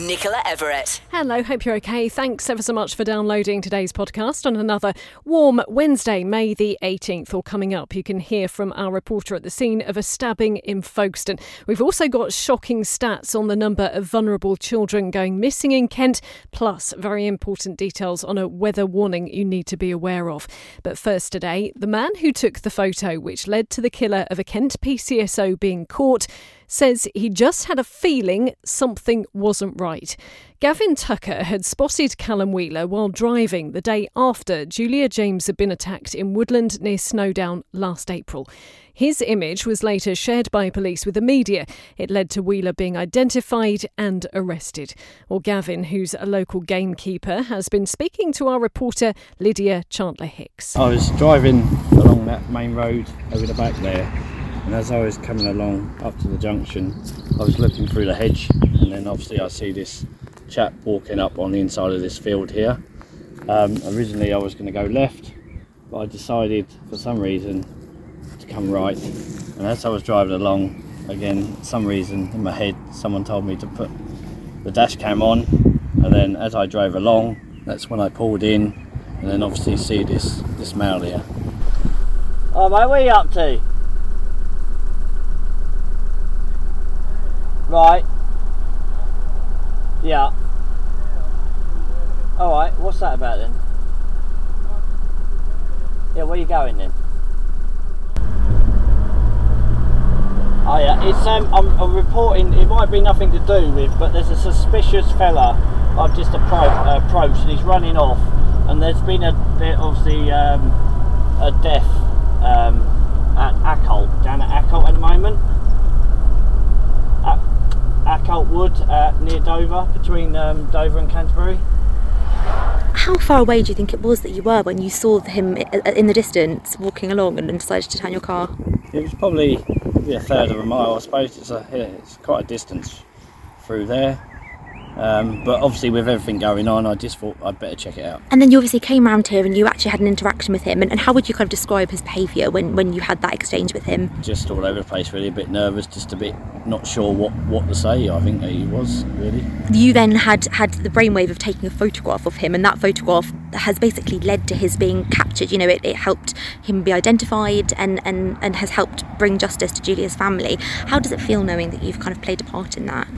Nicola Everett. Hello, hope you're okay. Thanks ever so much for downloading today's podcast on another warm Wednesday, May the 18th. Or coming up, you can hear from our reporter at the scene of a stabbing in Folkestone. We've also got shocking stats on the number of vulnerable children going missing in Kent, plus very important details on a weather warning you need to be aware of. But first today, the man who took the photo which led to the killer of a Kent PCSO being caught says he just had a feeling something wasn't right. Gavin Tucker had spotted Callum Wheeler while driving the day after Julia James had been attacked in Woodland near Snowdown last April. His image was later shared by police with the media. It led to Wheeler being identified and arrested. Well, Gavin, who's a local gamekeeper, has been speaking to our reporter Lydia Chantler-Hicks. I was driving along that main road over the back there, and as I was coming along up to the junction, I was looking through the hedge, and then obviously I see this chap walking up on the inside of this field here. Originally I was going to go left, but I decided for some reason to come right, and as I was driving along, again for some reason in my head someone told me to put the dash cam on, and then as I drove along, that's when I pulled in, and then obviously see this male here. Oh mate, what are you up to? Right. Yeah. Alright, what's that about then? Yeah, where are you going then? Oh yeah, it's I'm reporting, it might be nothing to do with, but there's a suspicious fella I've just approached, and he's running off, and there's been a bit obviously a death at Accolt, down at Accolt at the moment. At Colt Wood, near Dover, between Dover and Canterbury. How far away do you think it was that you were when you saw him in the distance walking along and decided to turn your car? It was probably a third of a mile, I suppose. It's quite a distance through there. But obviously with everything going on, I just thought I'd better check it out. And then you obviously came round here and you actually had an interaction with him, and how would you kind of describe his behaviour when you had that exchange with him? Just all over the place really, a bit nervous, just a bit not sure what to say, I think he was, really. You then had the brainwave of taking a photograph of him, and that photograph has basically led to his being captured. You know, it helped him be identified and has helped bring justice to Julia's family. How does it feel knowing that you've kind of played a part in that?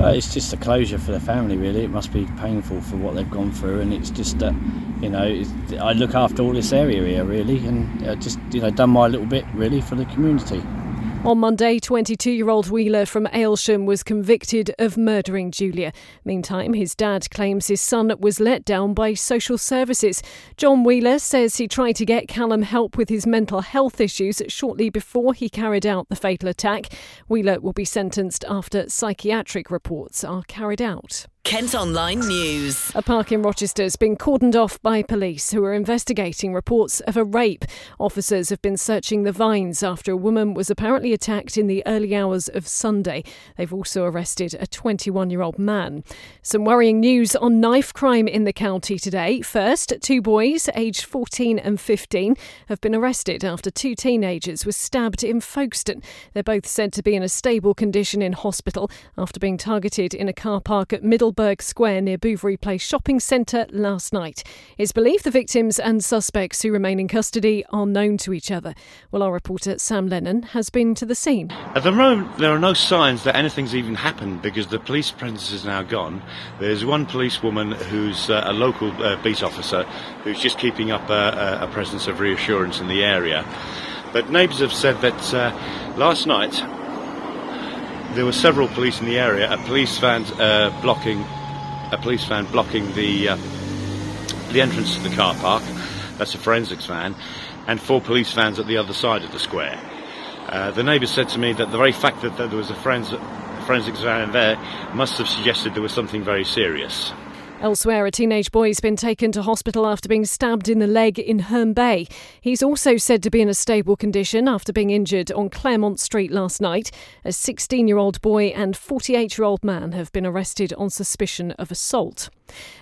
It's just a closure for the family really. It must be painful for what they've gone through, and it's just that, you know, I look after all this area here really, and just, you know, done my little bit really for the community. On Monday, 22-year-old Wheeler from Aylesham was convicted of murdering Julia. Meantime, his dad claims his son was let down by social services. John Wheeler says he tried to get Callum help with his mental health issues shortly before he carried out the fatal attack. Wheeler will be sentenced after psychiatric reports are carried out. Kent Online News. A park in Rochester has been cordoned off by police who are investigating reports of a rape. Officers have been searching the vines after a woman was apparently attacked in the early hours of Sunday. They've also arrested a 21-year-old man. Some worrying news on knife crime in the county today. First, two boys aged 14 and 15 have been arrested after two teenagers were stabbed in Folkestone. They're both said to be in a stable condition in hospital after being targeted in a car park at Middlebury Square near Bouverie Place shopping centre last night. It's believed the victims and suspects who remain in custody are known to each other. Well, our reporter Sam Lennon has been to the scene. At the moment, there are no signs that anything's even happened because the police presence is now gone. There's one policewoman who's a local beat officer who's just keeping up a presence of reassurance in the area. But neighbours have said that last night there were several police in the area, a police van blocking the entrance to the car park, that's a forensics van, and four police vans at the other side of the square. The neighbours said to me that the very fact that there was a forensics van in there must have suggested there was something very serious. Elsewhere, a teenage boy has been taken to hospital after being stabbed in the leg in Herne Bay. He's also said to be in a stable condition after being injured on Claremont Street last night. A 16-year-old boy and 48-year-old man have been arrested on suspicion of assault.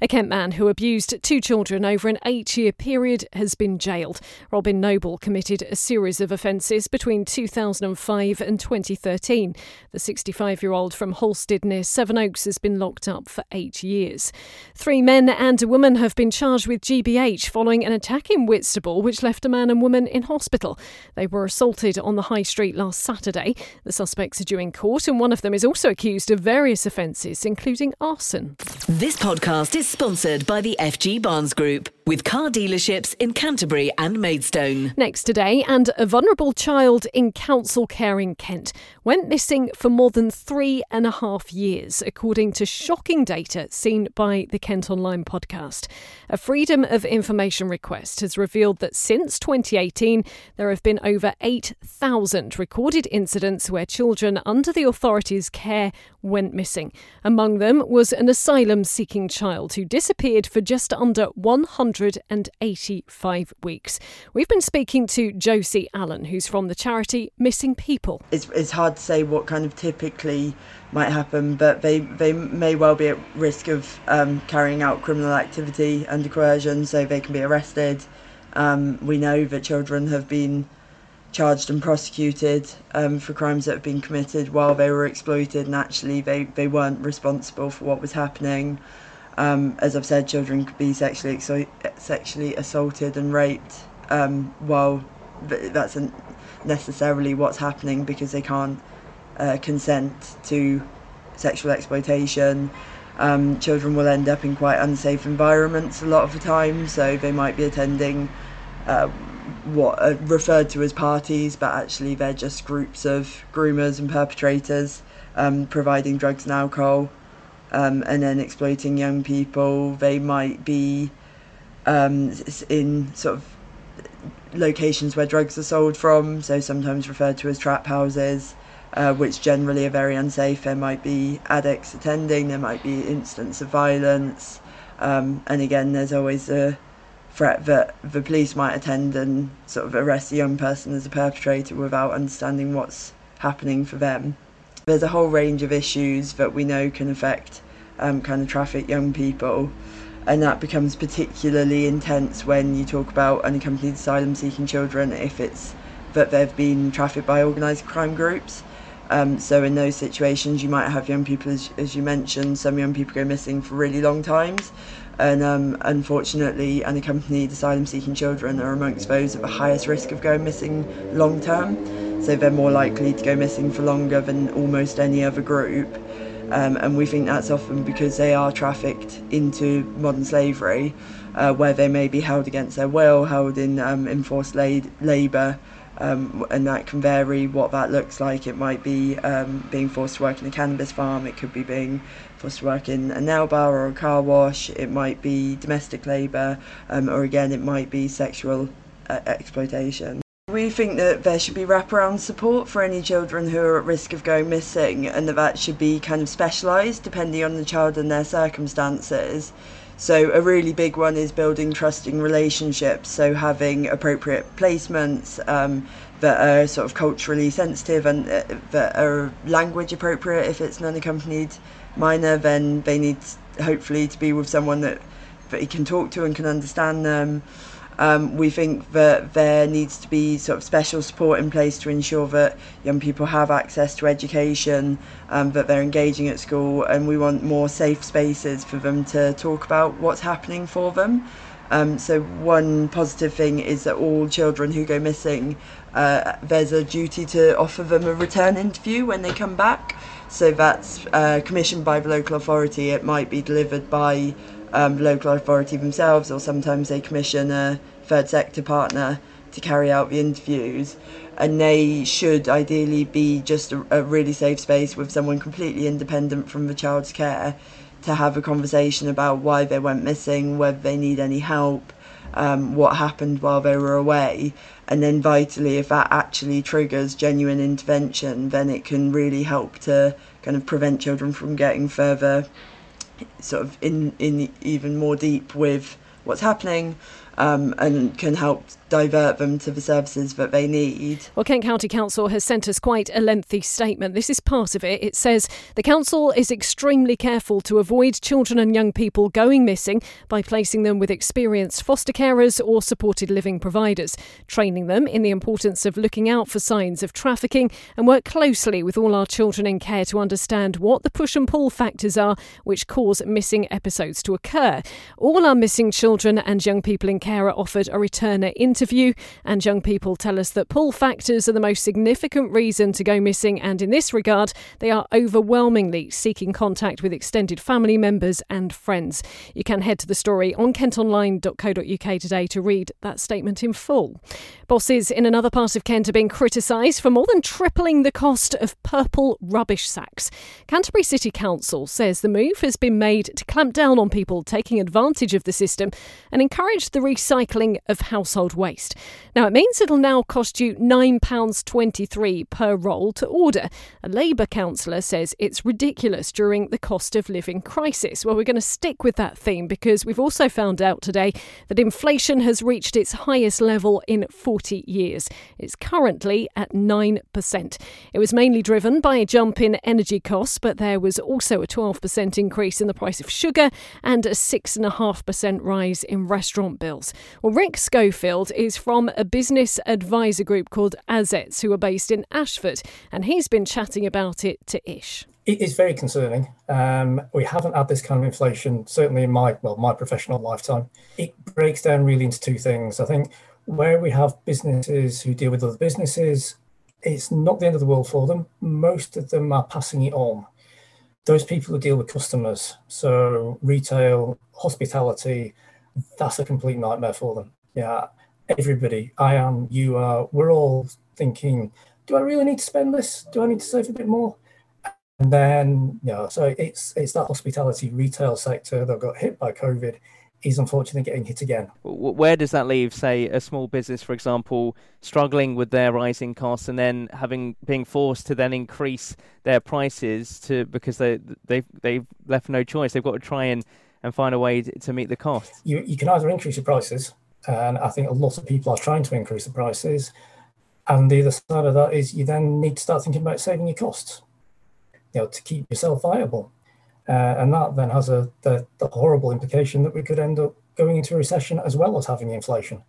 A Kent man who abused two children over an 8-year period has been jailed. Robin Noble committed a series of offences between 2005 and 2013. The 65-year-old from Halstead near Sevenoaks has been locked up for 8 years. 3 men and a woman have been charged with GBH following an attack in Whitstable which left a man and woman in hospital. They were assaulted on the High Street last Saturday. The suspects are due in court and one of them is also accused of various offences including arson. This podcast is sponsored by the FG Barnes Group, with car dealerships in Canterbury and Maidstone. Next today, and a vulnerable child in council care in Kent went missing for more than 3.5 years, according to shocking data seen by the Kent Online podcast. A Freedom of Information request has revealed that since 2018, there have been over 8,000 recorded incidents where children under the authorities' care went missing. Among them was an asylum-seeking child who disappeared for just under 185 weeks. We've been speaking to Josie Allen, who's from the charity Missing People. It's hard to say what kind of typically might happen, but they may well be at risk of carrying out criminal activity under coercion, so they can be arrested. We know that children have been charged and prosecuted for crimes that have been committed while they were exploited, and actually they weren't responsible for what was happening. As I've said, children could be sexually assaulted and raped while that's necessarily what's happening, because they can't consent to sexual exploitation. Children will end up in quite unsafe environments a lot of the time, so they might be attending what are referred to as parties, but actually they're just groups of groomers and perpetrators providing drugs and alcohol. And then exploiting young people. They might be in sort of locations where drugs are sold from, so sometimes referred to as trap houses, which generally are very unsafe. There might be addicts attending, there might be instances of violence, and again there's always a threat that the police might attend and sort of arrest a young person as a perpetrator without understanding what's happening for them. There's a whole range of issues that we know can affect kind of traffic young people, and that becomes particularly intense when you talk about unaccompanied asylum-seeking children if it's that they've been trafficked by organised crime groups. So in those situations you might have young people, as you mentioned, some young people go missing for really long times, and unfortunately unaccompanied asylum-seeking children are amongst those at the highest risk of going missing long term. So they're more likely to go missing for longer than almost any other group. And we think that's often because they are trafficked into modern slavery, where they may be held against their will, held in enforced labour, and that can vary what that looks like. It might be being forced to work in a cannabis farm, it could be being forced to work in a nail bar or a car wash, it might be domestic labour, or again it might be sexual exploitation. We think that there should be wraparound support for any children who are at risk of going missing, and that should be kind of specialised depending on the child and their circumstances. So a really big one is building trusting relationships, so having appropriate placements that are sort of culturally sensitive and that are language appropriate. If it's an unaccompanied minor, then they need hopefully to be with someone that he can talk to and can understand them. We think that there needs to be sort of special support in place to ensure that young people have access to education, that they're engaging at school, and we want more safe spaces for them to talk about what's happening for them. So one positive thing is that all children who go missing, there's a duty to offer them a return interview when they come back. So that's commissioned by the local authority. It might be delivered by local authority themselves, or sometimes they commission a third sector partner to carry out the interviews, and they should ideally be just a really safe space with someone completely independent from the child's care to have a conversation about why they went missing, whether they need any help, what happened while they were away. And then vitally, if that actually triggers genuine intervention, then it can really help to kind of prevent children from getting further sort of in even more deep with what's happening, and can help divert them to the services that they need. Well, Kent County Council has sent us quite a lengthy statement. This is part of it. It says, the council is extremely careful to avoid children and young people going missing by placing them with experienced foster carers or supported living providers, training them in the importance of looking out for signs of trafficking, and work closely with all our children in care to understand what the push and pull factors are which cause missing episodes to occur. All our missing children and young people in care are offered a returner interview, and young people tell us that pull factors are the most significant reason to go missing, and in this regard they are overwhelmingly seeking contact with extended family members and friends. You can head to the story on KentOnline.co.uk today to read that statement in full. Bosses in another part of Kent are being criticised for more than tripling the cost of purple rubbish sacks. Canterbury City Council says the move has been made to clamp down on people taking advantage of the system and encourage the recycling of household waste. Now, it means it'll now cost you £9.23 per roll to order. A Labour councillor says it's ridiculous during the cost of living crisis. Well, we're going to stick with that theme, because we've also found out today that inflation has reached its highest level in 40 years. It's currently at 9%. It was mainly driven by a jump in energy costs, but there was also a 12% increase in the price of sugar and a 6.5% rise in restaurant bills. Well, Rick Schofield is from a business advisor group called Azets, who are based in Ashford, and he's been chatting about it to Ish. It is very concerning. We haven't had this kind of inflation, certainly in my professional lifetime. It breaks down really into two things. I think where we have businesses who deal with other businesses, it's not the end of the world for them. Most of them are passing it on. Those people who deal with customers, so retail, hospitality, that's a complete nightmare for them. Yeah. Everybody, I am, you are, we're all thinking, do I really need to spend this? Do I need to save a bit more? And then, you know, so it's that hospitality retail sector that got hit by COVID is unfortunately getting hit again. Where does that leave, say, a small business, for example, struggling with their rising costs and then being forced to then increase their prices because they've left no choice? They've got to try and find a way to meet the costs. You can either increase your prices, and I think a lot of people are trying to increase the prices. And the other side of that is you then need to start thinking about saving your costs, you know, to keep yourself viable. And that then has the horrible implication that we could end up going into a recession as well as having inflation.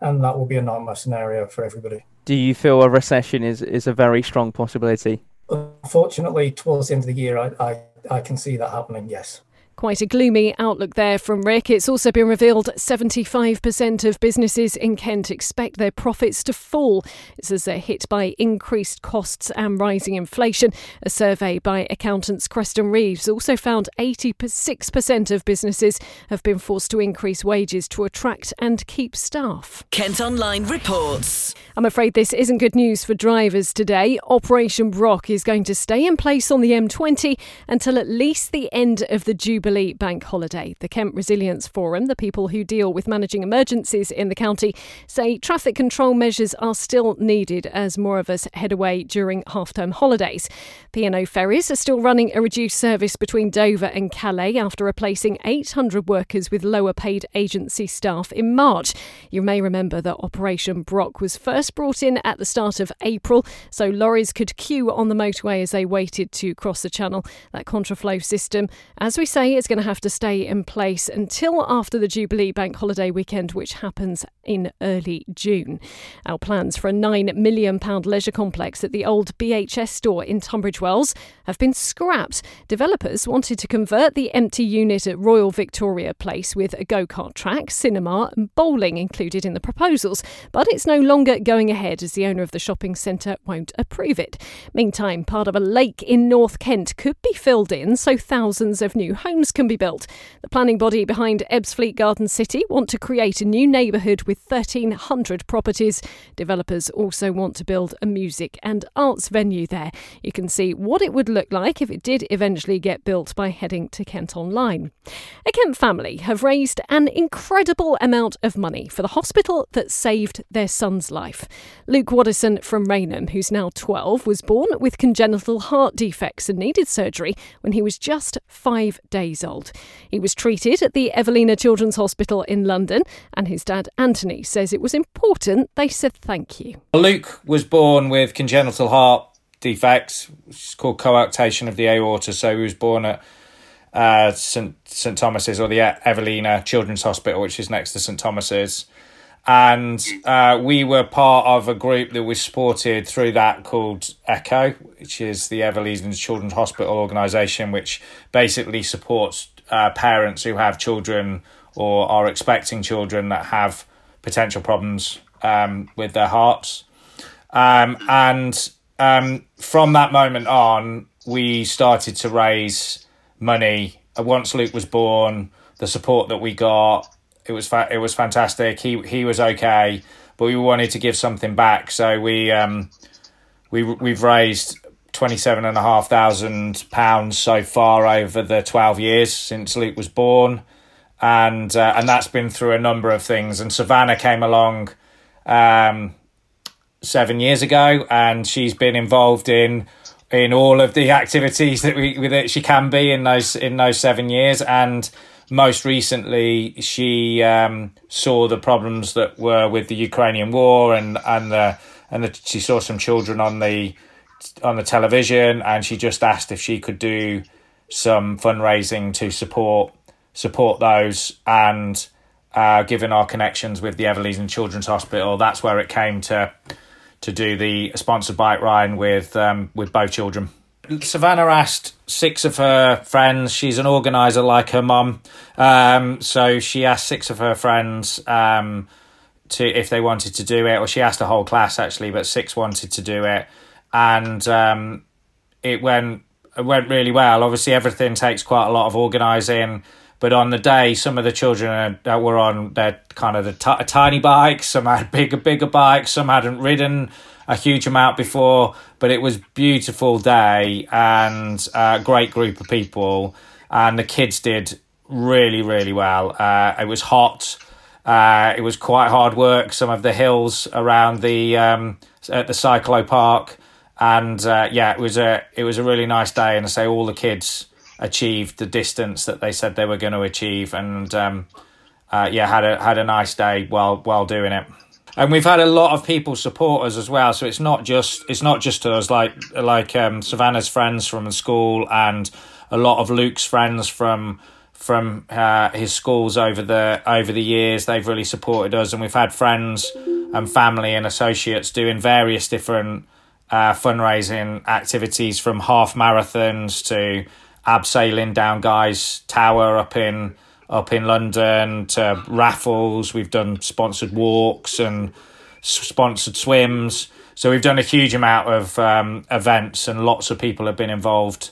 And that will be a nightmare scenario for everybody. Do you feel a recession is a very strong possibility? Unfortunately, towards the end of the year, I can see that happening, yes. Quite a gloomy outlook there from Rick. It's also been revealed 75% of businesses in Kent expect their profits to fall. It's as they're hit by increased costs and rising inflation. A survey by accountants Creston Reeves also found 86% of businesses have been forced to increase wages to attract and keep staff. Kent Online reports. I'm afraid this isn't good news for drivers today. Operation Brock is going to stay in place on the M20 until at least the end of the Jubilee bank holiday. The Kent Resilience Forum, the people who deal with managing emergencies in the county, say traffic control measures are still needed as more of us head away during half-term holidays. P&O ferries are still running a reduced service between Dover and Calais after replacing 800 workers with lower-paid agency staff in March. You may remember that Operation Brock was first brought in at the start of April, so lorries could queue on the motorway as they waited to cross the channel. That contraflow system, as we say, it's going to have to stay in place until after the Jubilee bank holiday weekend, which happens in early June. Our plans for a £9 million leisure complex at the old BHS store in Tunbridge Wells have been scrapped. Developers wanted to convert the empty unit at Royal Victoria Place with a go-kart track, cinema and bowling included in the proposals, but it's no longer going ahead as the owner of the shopping centre won't approve it. Meantime, part of a lake in North Kent could be filled in so thousands of new homes can be built. The planning body behind Ebbsfleet Garden City want to create a new neighbourhood with 1,300 properties. Developers also want to build a music and arts venue there. You can see what it would look like if it did eventually get built by heading to Kent Online. A Kent family have raised an incredible amount of money for the hospital that saved their son's life. Luke Waddison from Raynham, who's now 12, was born with congenital heart defects and needed surgery when he was just 5 days years old. He was treated at the Evelina Children's Hospital in London, and his dad Anthony says it was important they said thank you. Luke was born with congenital heart defects, which is called coarctation of the aorta, so he was born at St Thomas's, or the Evelina Children's Hospital, which is next to St Thomas's. And we were part of a group that was supported through that called ECHO, which is the Evelina Children's Hospital organisation, which basically supports parents who have children or are expecting children that have potential problems with their hearts. From that moment on, we started to raise money. Once Luke was born, the support that we got, it was fantastic. He was okay, but we wanted to give something back. So we've raised £27,500 so far over the 12 years since Luke was born, and that's been through a number of things. And Savannah came along 7 years ago, and she's been involved in all of the activities that she can be in those 7 years. And most recently, she saw the problems that were with the Ukrainian war, and she saw some children on the television, and she just asked if she could do some fundraising to support those. And given our connections with the Evelina Children's Hospital, that's where it came to do the sponsored bike ride with both children. Savannah asked 6 of her friends. She's an organiser like her mum. So she asked 6 of her friends if they wanted to do it, or she asked a whole class actually, but 6 wanted to do it. And it went really well. Obviously, everything takes quite a lot of organising, but on the day, some of the children that were on their kind of a tiny bike, some had bigger bikes, some hadn't ridden a huge amount before, but it was a beautiful day and a great group of people, and the kids did really, really well. It was hot. It was quite hard work, some of the hills around at the Cyclopark, and it was a really nice day. And I say all the kids achieved the distance that they said they were going to achieve, and had a nice day while doing it. And we've had a lot of people support us as well, so it's not just us, like Savannah's friends from school and a lot of Luke's friends from his schools over the years. They've really supported us, and we've had friends and family and associates doing various different fundraising activities, from half marathons to abseiling down Guy's Tower up in London, to raffles. We've done sponsored walks and sponsored swims. So we've done a huge amount of events, and lots of people have been involved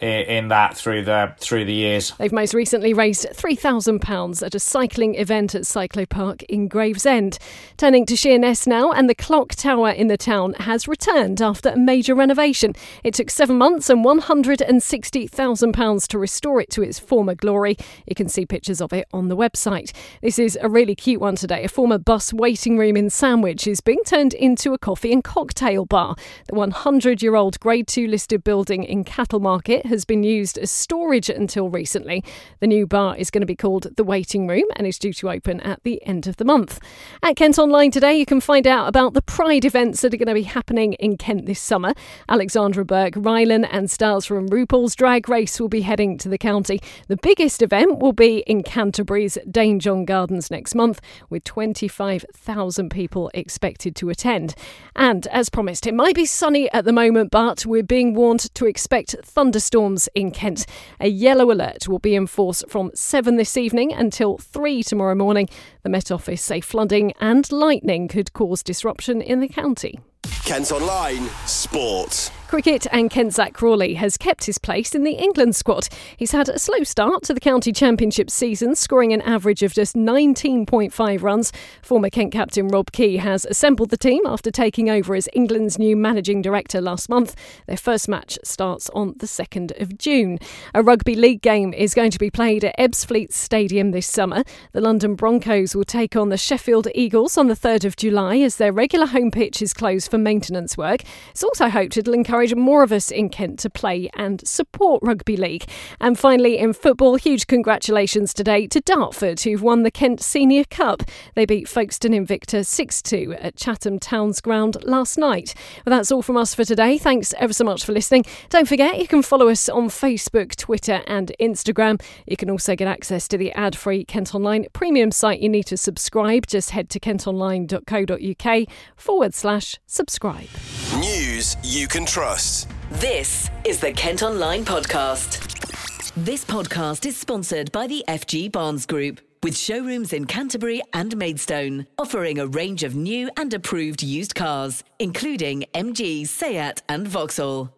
in that through the years. They've most recently raised £3,000 at a cycling event at Cyclopark in Gravesend. Turning to Sheerness now, and the clock tower in the town has returned after a major renovation. It took 7 months and £160,000 to restore it to its former glory. You can see pictures of it on the website. This is a really cute one today. A former bus waiting room in Sandwich is being turned into a coffee and cocktail bar. The 100-year-old Grade 2 listed building in Cattle Market has been used as storage until recently. The new bar is going to be called The Waiting Room and is due to open at the end of the month. At Kent Online today, you can find out about the Pride events that are going to be happening in Kent this summer. Alexandra Burke, Rylan and stars from RuPaul's Drag Race will be heading to the county. The biggest event will be in Canterbury's Dame John Gardens next month, with 25,000 people expected to attend. And as promised, it might be sunny at the moment, but we're being warned to expect thunderstorms in Kent. A yellow alert will be in force from 7 this evening until 3 tomorrow morning. The Met Office say flooding and lightning could cause disruption in the county. Kent Online Sports. Cricket, and Kent's Zach Crawley has kept his place in the England squad. He's had a slow start to the county championship season, scoring an average of just 19.5 runs. Former Kent captain Rob Key has assembled the team after taking over as England's new managing director last month. Their first match starts on the 2nd of June. A rugby league game is going to be played at Ebbsfleet Stadium this summer. The London Broncos will take on the Sheffield Eagles on the 3rd of July as their regular home pitch is closed for maintenance work. It's also hoped it'll encourage encourage more of us in Kent to play and support rugby league. And finally, in football, huge congratulations today to Dartford, who've won the Kent Senior Cup. They beat Folkestone Invicta 6-2 at Chatham Town's ground last night. Well, that's all from us for today. Thanks ever so much for listening. Don't forget, you can follow us on Facebook, Twitter and Instagram. You can also get access to the ad-free Kent Online premium site. You need to subscribe. Just head to KentOnline.co.uk/subscribe. News you can trust. This is the Kent Online podcast. This podcast is sponsored by the FG Barnes Group, with showrooms in Canterbury and Maidstone, offering a range of new and approved used cars, including MG, Seat and Vauxhall.